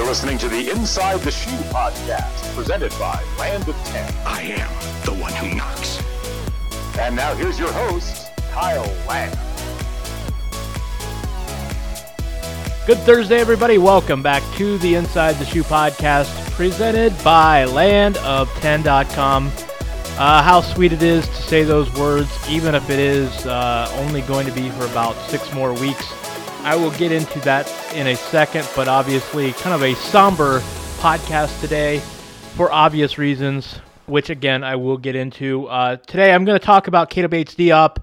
You're listening to the Inside the Shoe podcast, presented by Land of 10. I am the one who knocks. And now here's your host, Kyle Lamb. Good Thursday, everybody. Welcome back to the Inside the Shoe podcast, presented by LandOf10.com. How sweet it is to say those words, even if it is only going to be for about 6 more weeks. I will get into that in a second, but obviously kind of a somber podcast today for obvious reasons, which again, I will get into. Today, I'm going to talk about Keita Bates-Diop.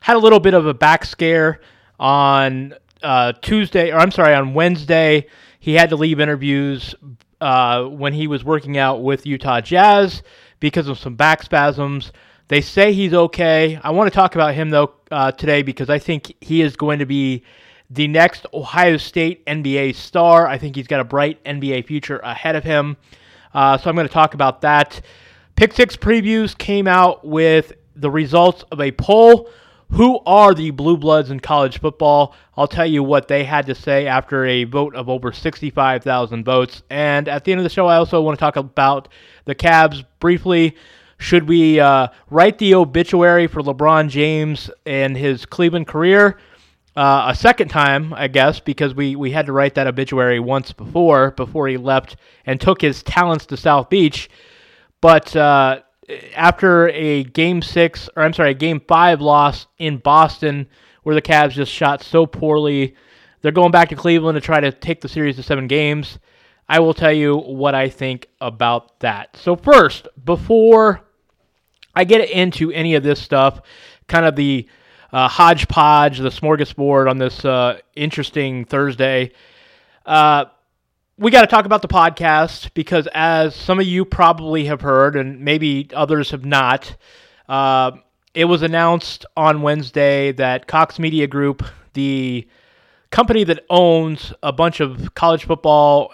Had a little bit of a back scare on Wednesday. He had to leave interviews when he was working out with Utah Jazz because of some back spasms. They say he's okay. I want to talk about him, though, today because I think he is going to be the next Ohio State NBA star. I think he's got a bright NBA future ahead of him. So I'm going to talk about that. Pick Six Previews came out with the results of a poll. Who are the Blue Bloods in college football? I'll tell you what they had to say after a vote of over 65,000 votes. And at the end of the show, I also want to talk about the Cavs briefly. Should we write the obituary for LeBron James and his Cleveland career? A second time, I guess, because we had to write that obituary once before he left and took his talents to South Beach. But after a Game 5 loss in Boston, where the Cavs just shot so poorly, they're going back to Cleveland to try to take the series to 7 games. I will tell you what I think about that. So first, before I get into any of this stuff, kind of the hodgepodge, the smorgasbord on this interesting Thursday. We got to talk about the podcast because, as some of you probably have heard, and maybe others have not, it was announced on Wednesday that Cox Media Group, the company that owns a bunch of college football,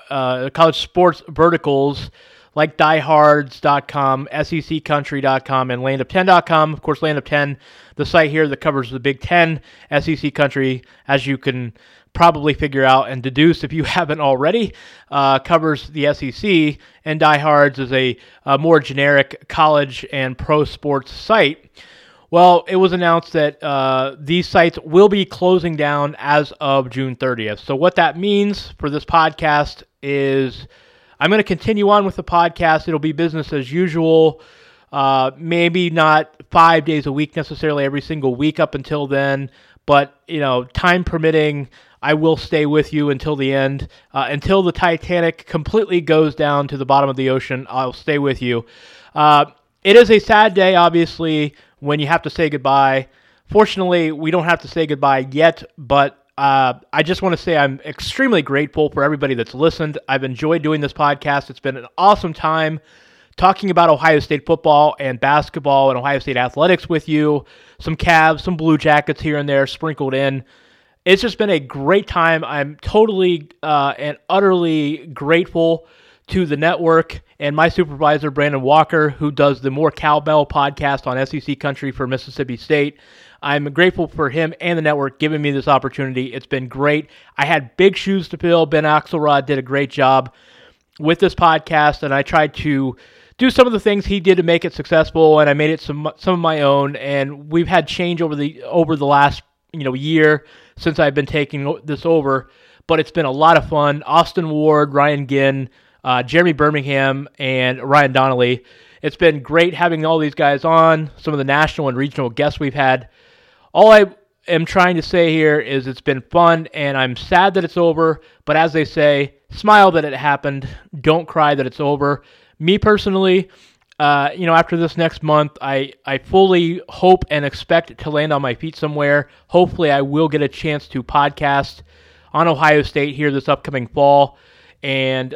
college sports verticals like DieHards.com, SECCountry.com, and LandOf10.com. Of course, Land of 10, the site here that covers the Big Ten, SEC Country, as you can probably figure out and deduce if you haven't already, covers the SEC, and DieHards is a more generic college and pro sports site. Well, it was announced that these sites will be closing down as of June 30th. So what that means for this podcast is I'm going to continue on with the podcast. It'll be business as usual, maybe not 5 days a week necessarily every single week up until then, but time permitting, I will stay with you until the end. Until the Titanic completely goes down to the bottom of the ocean, I'll stay with you. It is a sad day, obviously, when you have to say goodbye. Fortunately, we don't have to say goodbye yet, but I just want to say I'm extremely grateful for everybody that's listened. I've enjoyed doing this podcast. It's been an awesome time talking about Ohio State football and basketball and Ohio State athletics with you. Some Cavs, some Blue Jackets here and there sprinkled in. It's just been a great time. I'm totally and utterly grateful to the network and my supervisor, Brandon Walker, who does the More Cowbell podcast on SEC Country for Mississippi State. I'm grateful for him and the network giving me this opportunity. It's been great. I had big shoes to fill. Ben Axelrod did a great job with this podcast, and I tried to do some of the things he did to make it successful, and I made it some of my own. And we've had change over the last year since I've been taking this over, but it's been a lot of fun. Austin Ward, Ryan Ginn, Jeremy Birmingham, and Ryan Donnelly. It's been great having all these guys on, some of the national and regional guests we've had. All I am trying to say here is it's been fun, and I'm sad that it's over, but as they say, smile that it happened, don't cry that it's over. Me personally, after this next month, I fully hope and expect to land on my feet somewhere. Hopefully, I will get a chance to podcast on Ohio State here this upcoming fall, and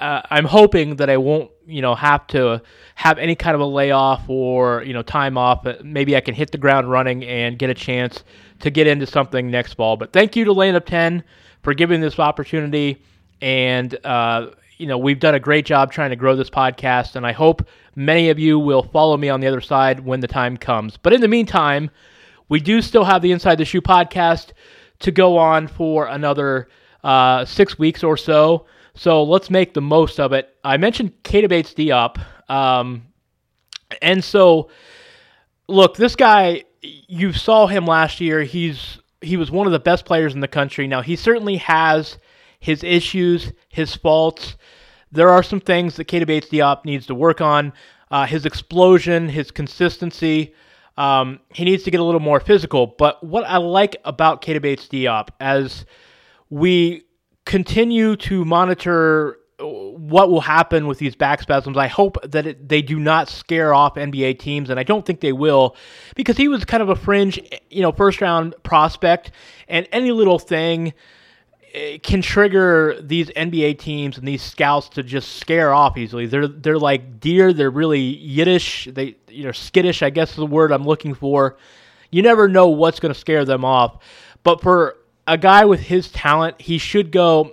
I'm hoping that I won't, have to have any kind of a layoff or, time off. Maybe I can hit the ground running and get a chance to get into something next fall. But thank you to Land of 10 for giving this opportunity. And, we've done a great job trying to grow this podcast. And I hope many of you will follow me on the other side when the time comes. But in the meantime, we do still have the Inside the Shoe podcast to go on for another 6 weeks or so. So let's make the most of it. I mentioned Keita Bates-Diop. And so, look, this guy, you saw him last year. He was one of the best players in the country. Now, he certainly has his issues, his faults. There are some things that Keita Bates-Diop needs to work on. His explosion, his consistency. He needs to get a little more physical. But what I like about Keita Bates-Diop, as we continue to monitor what will happen with these back spasms, I hope that they do not scare off NBA teams, and I don't think they will, because he was kind of a fringe, first-round prospect, and any little thing can trigger these NBA teams and these scouts to just scare off easily. They're like deer. They're really Yiddish. They, skittish, I guess is the word I'm looking for. You never know what's going to scare them off. But for a guy with his talent, he should go,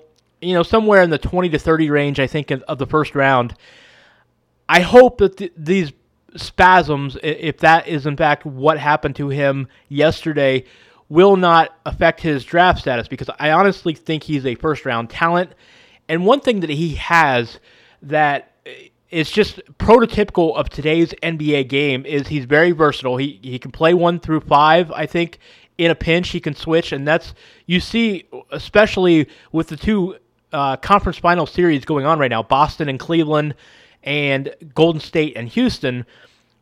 somewhere in the 20 to 30 range, I think, of the first round. I hope that these spasms, if that is in fact what happened to him yesterday, will not affect his draft status, because I honestly think he's a first-round talent. And one thing that he has that is just prototypical of today's NBA game is he's very versatile. He can play 1 through 5, I think. In a pinch, he can switch, and that's, you see, especially with the two conference final series going on right now, Boston and Cleveland and Golden State and Houston.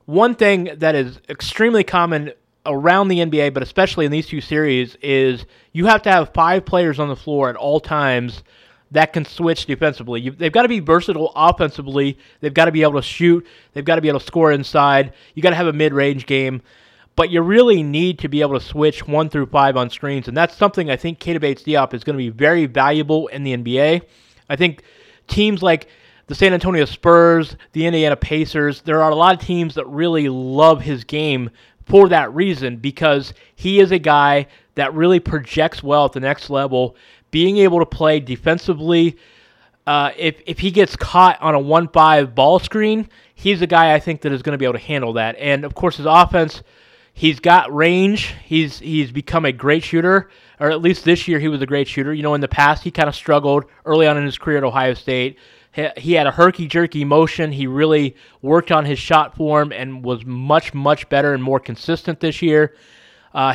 One thing that is extremely common around the NBA, but especially in these two series, is you have to have 5 players on the floor at all times that can switch defensively. They've got to be versatile offensively. They've got to be able to shoot. They've got to be able to score inside. You got to have a mid-range game. But you really need to be able to switch 1 through 5 on screens, and that's something I think Keita Bates-Diop is going to be very valuable in the NBA. I think teams like the San Antonio Spurs, the Indiana Pacers, there are a lot of teams that really love his game for that reason, because he is a guy that really projects well at the next level, being able to play defensively. If he gets caught on a 1-5 ball screen, he's a guy I think that is going to be able to handle that. And, of course, his offense, he's got range. He's become a great shooter, or at least this year he was a great shooter. In the past he kind of struggled early on in his career at Ohio State. He had a herky-jerky motion. He really worked on his shot form and was much, much better and more consistent this year.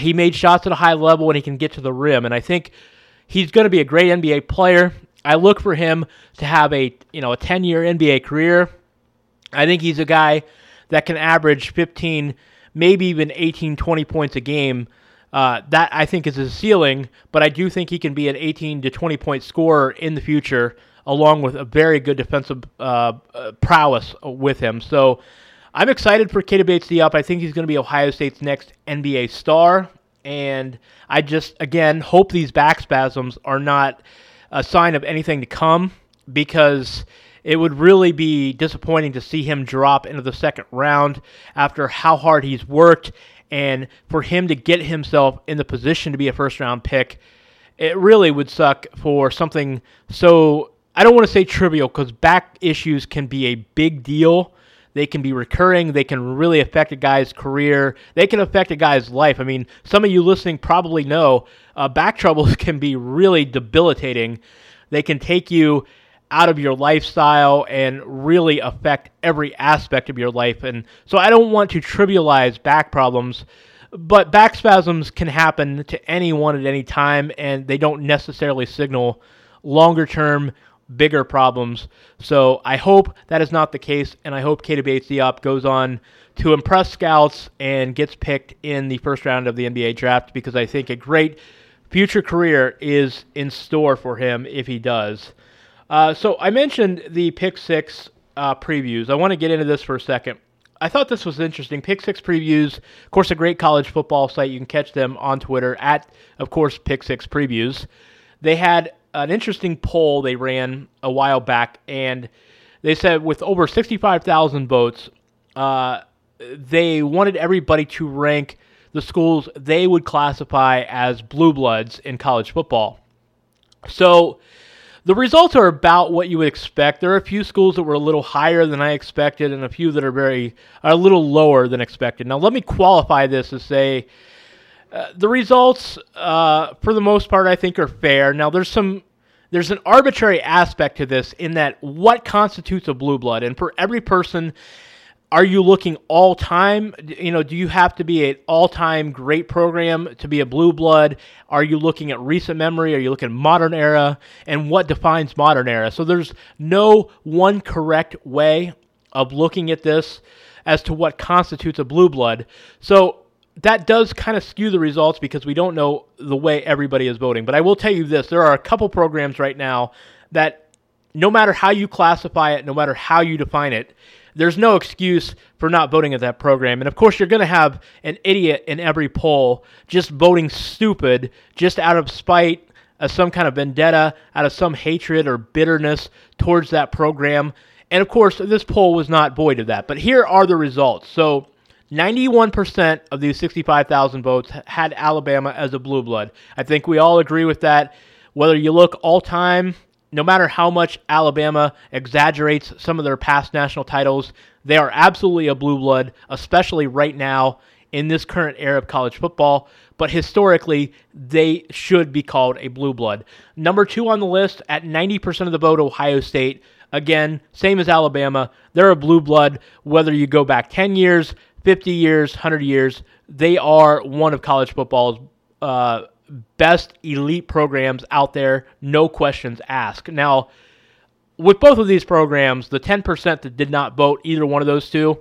He made shots at a high level, and he can get to the rim. And I think he's going to be a great NBA player. I look for him to have a 10-year NBA career. I think he's a guy that can average 15, maybe even 18, 20 points a game. That, I think, is his ceiling, but I do think he can be an 18 to 20-point scorer in the future, along with a very good defensive prowess with him. So I'm excited for Keita Bates-Diop. I think he's going to be Ohio State's next NBA star, and I just, again, hope these back spasms are not a sign of anything to come, because it would really be disappointing to see him drop into the second round after how hard he's worked, and for him to get himself in the position to be a first-round pick, it really would suck for something so, I don't want to say trivial, because back issues can be a big deal. They can be recurring. They can really affect a guy's career. They can affect a guy's life. I mean, some of you listening probably know back troubles can be really debilitating. They can take you out of your lifestyle and really affect every aspect of your life. And so I don't want to trivialize back problems, but back spasms can happen to anyone at any time, and they don't necessarily signal longer-term, bigger problems. So I hope that is not the case, and I hope Keita Bates-Diop goes on to impress scouts and gets picked in the first round of the NBA draft, because I think a great future career is in store for him if he does. So I mentioned the Pick Six previews. I want to get into this for a second. I thought this was interesting. Pick Six Previews, of course, a great college football site. You can catch them on Twitter at, of course, Pick Six Previews. They had an interesting poll they ran a while back, and they said with over 65,000 votes, they wanted everybody to rank the schools they would classify as blue bloods in college football. So the results are about what you would expect. There are a few schools that were a little higher than I expected, and a few that are a little lower than expected. Now, let me qualify this to say the results, for the most part, I think are fair. Now, there's some There's an arbitrary aspect to this in that what constitutes a blue blood? And for every person, are you looking all time? You know, do you have to be an all-time great program to be a blue blood? Are you looking at recent memory? Are you looking at modern era? And what defines modern era? So there's no one correct way of looking at this as to what constitutes a blue blood. So that does kind of skew the results because we don't know the way everybody is voting. But I will tell you this, there are a couple programs right now that no matter how you classify it, no matter how you define it, there's no excuse for not voting at that program. And of course, you're going to have an idiot in every poll just voting stupid, just out of spite, of some kind of vendetta, out of some hatred or bitterness towards that program. And of course, this poll was not void of that. But here are the results. So 91% of these 65,000 votes had Alabama as a blue blood. I think we all agree with that. Whether you look all time, no matter how much Alabama exaggerates some of their past national titles, they are absolutely a blue blood, especially right now in this current era of college football. But historically, they should be called a blue blood. Number two on the list, at 90% of the vote, Ohio State. Again, same as Alabama. They're a blue blood, whether you go back 10 years, 50 years, 100 years, they are one of college football's best elite programs out there, no questions asked. Now, with both of these programs, the 10% that did not vote either one of those two,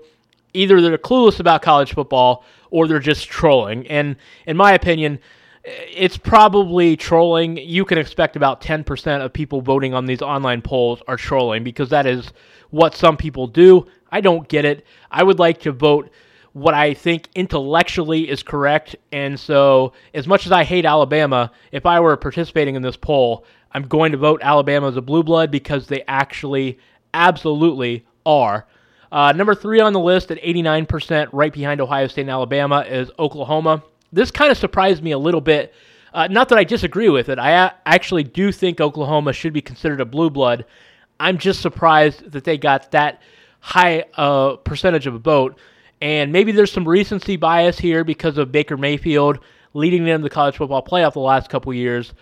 either they're clueless about college football or they're just trolling. And in my opinion, it's probably trolling. You can expect about 10% of people voting on these online polls are trolling because that is what some people do. I don't get it. I would like to vote what I think intellectually is correct. And so as much as I hate Alabama, if I were participating in this poll, I'm going to vote Alabama as a blue blood because they actually absolutely are. Number three on the list at 89%, right behind Ohio State and Alabama, is Oklahoma. This kind of surprised me a little bit. Not that I disagree with it. I actually do think Oklahoma should be considered a blue blood. I'm just surprised that they got that high percentage of a vote. And maybe there's some recency bias here because of Baker Mayfield leading them to the college football playoff the last couple years.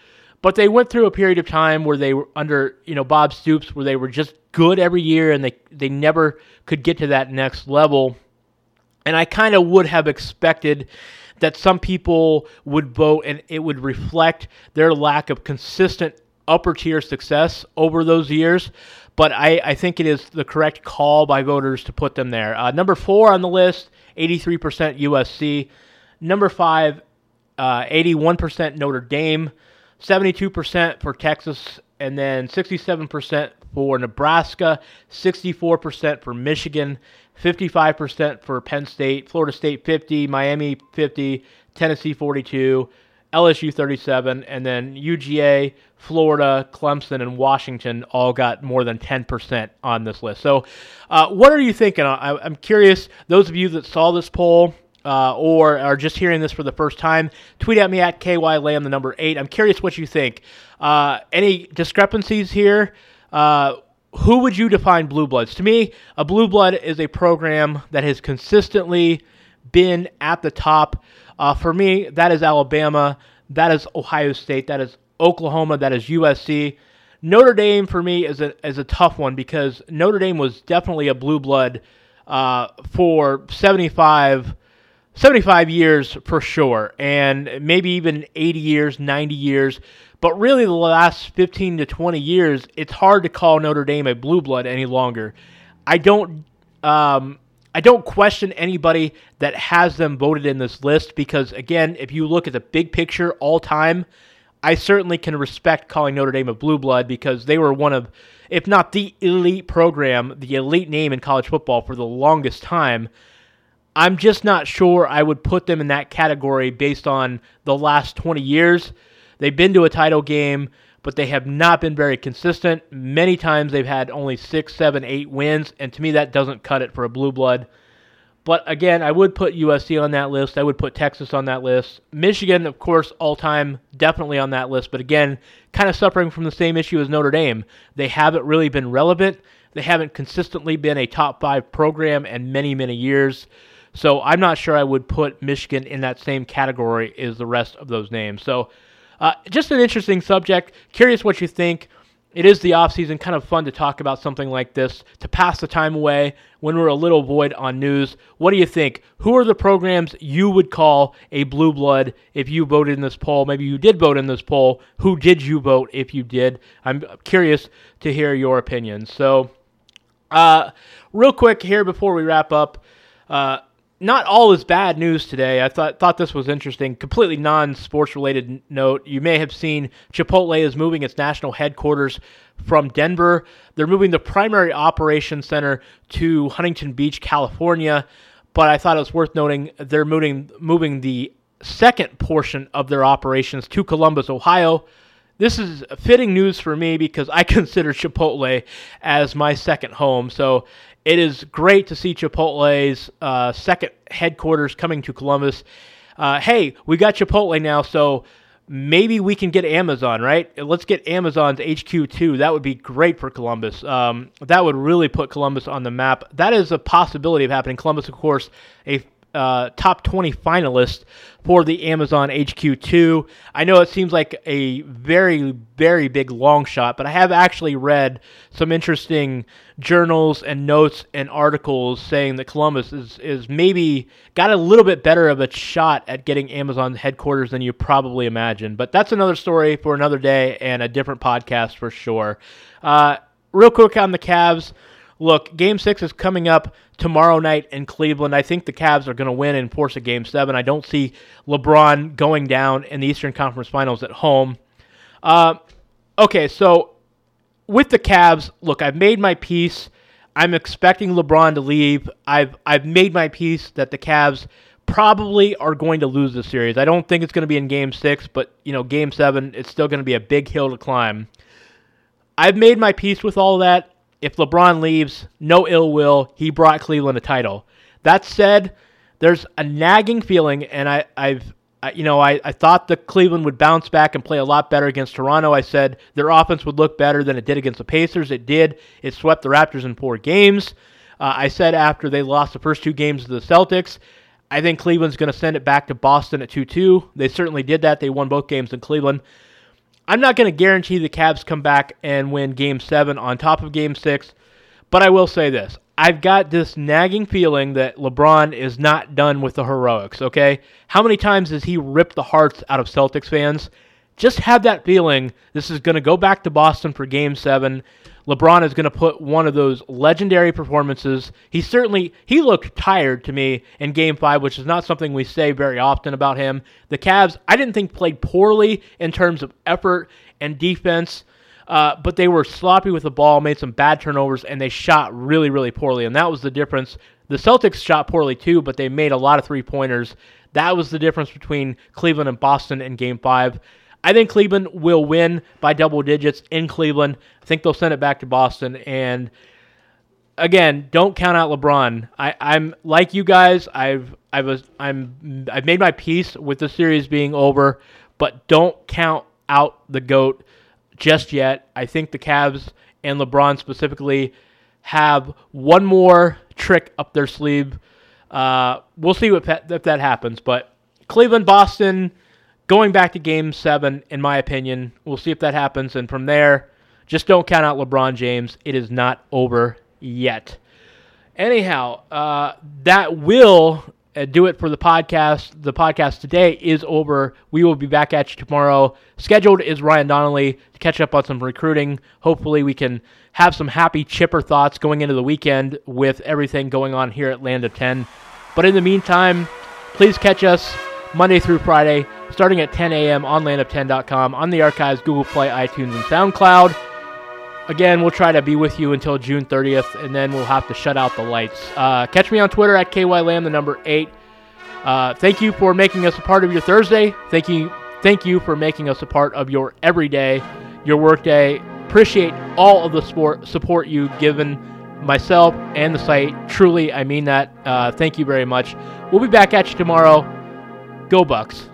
But they went through a period of time where they were under, Bob Stoops, where they were just good every year and they never could get to that next level. And I kind of would have expected that some people would vote and it would reflect their lack of consistent upper tier success over those years. But I think it is the correct call by voters to put them there. Number four on the list, 83% USC. Number five, 81% Notre Dame. 72% for Texas. And then 67% for Nebraska. 64% for Michigan. 55% for Penn State. Florida State 50%. Miami 50%. Tennessee 42%. LSU 37%, and then UGA, Florida, Clemson, and Washington all got more than 10% on this list. So what are you thinking? I'm curious, those of you that saw this poll or are just hearing this for the first time, tweet at me at KYLam, the number 8. I'm curious what you think. Any discrepancies here? Who would you define blue bloods? To me, a blue blood is a program that has consistently been at the top. For me, that is Alabama, that is Ohio State, that is Oklahoma, that is USC. Notre Dame, for me, is a tough one because Notre Dame was definitely a blue blood for 75 years for sure, and maybe even 80 years, 90 years. But really the last 15 to 20 years, it's hard to call Notre Dame a blue blood any longer. I don't question anybody that has them voted in this list because, again, if you look at the big picture all time, I certainly can respect calling Notre Dame a blue blood because they were one of, if not the elite program, the elite name in college football for the longest time. I'm just not sure I would put them in that category based on the last 20 years. They've been to a title game, but they have not been very consistent. Many times they've had only 6, 7, 8 wins, and to me that doesn't cut it for a blue blood. But again, I would put USC on that list. I would put Texas on that list. Michigan, of course, all-time, definitely on that list. But again, kind of suffering from the same issue as Notre Dame. They haven't really been relevant. They haven't consistently been a top 5 program in many, many years. So I'm not sure I would put Michigan in that same category as the rest of those names. So Just an interesting subject. Curious what you think. It is the offseason, kind of fun to talk about something like this, to pass the time away when we're a little void on news. What do you think? Who are the programs you would call a blue blood if you voted in this poll? Maybe you did vote in this poll. Who did you vote if you did? I'm curious to hear your opinion. So real quick here before we wrap up, not all is bad news today. I thought this was interesting. Completely non-sports related note. You may have seen Chipotle is moving its national headquarters from Denver. They're moving the primary operations center to Huntington Beach, California. But I thought it was worth noting they're moving the second portion of their operations to Columbus, Ohio. This is fitting news for me because I consider Chipotle as my second home. So it is great to see Chipotle's second headquarters coming to Columbus. Hey, we got Chipotle now, so maybe we can get Amazon, right? Let's get Amazon's HQ too. That would be great for Columbus. That would really put Columbus on the map. That is a possibility of happening. Columbus, of course, a top 20 finalist for the Amazon HQ2. I know it seems like a very, very big long shot, but I have actually read some interesting journals and notes and articles saying that Columbus is maybe got a little bit better of a shot at getting Amazon's headquarters than you probably imagine. But that's another story for another day and a different podcast for sure. Real quick on the Cavs. Look, Game 6 is coming up tomorrow night in Cleveland. I think the Cavs are going to win and force a Game 7. I don't see LeBron going down in the Eastern Conference Finals at home. Okay, so with the Cavs, look, I've made my peace. I'm expecting LeBron to leave. I've made my peace that the Cavs probably are going to lose the series. I don't think it's going to be in Game 6, but, you know, Game 7, it's still going to be a big hill to climb. I've made my peace with all that. If LeBron leaves, no ill will. He brought Cleveland a title. That said, there's a nagging feeling, and I thought that Cleveland would bounce back and play a lot better against Toronto. I said their offense would look better than it did against the Pacers. It did. It swept the Raptors in 4 games. I said after they lost the first 2 games to the Celtics, I think Cleveland's going to send it back to Boston at 2-2. They certainly did that. They won both games in Cleveland. I'm not going to guarantee the Cavs come back and win Game 7 on top of Game 6, but I will say this. I've got this nagging feeling that LeBron is not done with the heroics, okay? How many times has he ripped the hearts out of Celtics fans? Just have that feeling this is going to go back to Boston for Game 7. LeBron is going to put one of those legendary performances. He looked tired to me in Game 5, which is not something we say very often about him. The Cavs, I didn't think played poorly in terms of effort and defense, but they were sloppy with the ball, made some bad turnovers, and they shot really, really poorly, and that was the difference. The Celtics shot poorly too, but they made a lot of three-pointers. That was the difference between Cleveland and Boston in Game 5. I think Cleveland will win by double digits in Cleveland. I think they'll send it back to Boston. And, again, don't count out LeBron. I'm like you guys. I've made my peace with the series being over, but don't count out the GOAT just yet. I think the Cavs and LeBron specifically have one more trick up their sleeve. We'll see if that happens. But Cleveland, Boston, going back to Game 7, in my opinion. We'll see if that happens. And from there, just don't count out LeBron James. It is not over yet. Anyhow, that will do it for the podcast. The podcast today is over. We will be back at you tomorrow. Scheduled is Ryan Donnelly to catch up on some recruiting. Hopefully we can have some happy, chipper thoughts going into the weekend with everything going on here at Land of 10. But in the meantime, please catch us Monday through Friday, starting at 10 a.m. on LandOf10.com, on the archives, Google Play, iTunes, and SoundCloud. Again, we'll try to be with you until June 30th, and then we'll have to shut out the lights. Catch me on Twitter at KYLam, the number 8. Thank you for making us a part of your Thursday. Thank you for making us a part of your everyday, your workday. Appreciate all of the support you've given myself and the site. Truly, I mean that. Thank you very much. We'll be back at you tomorrow. Go Bucks.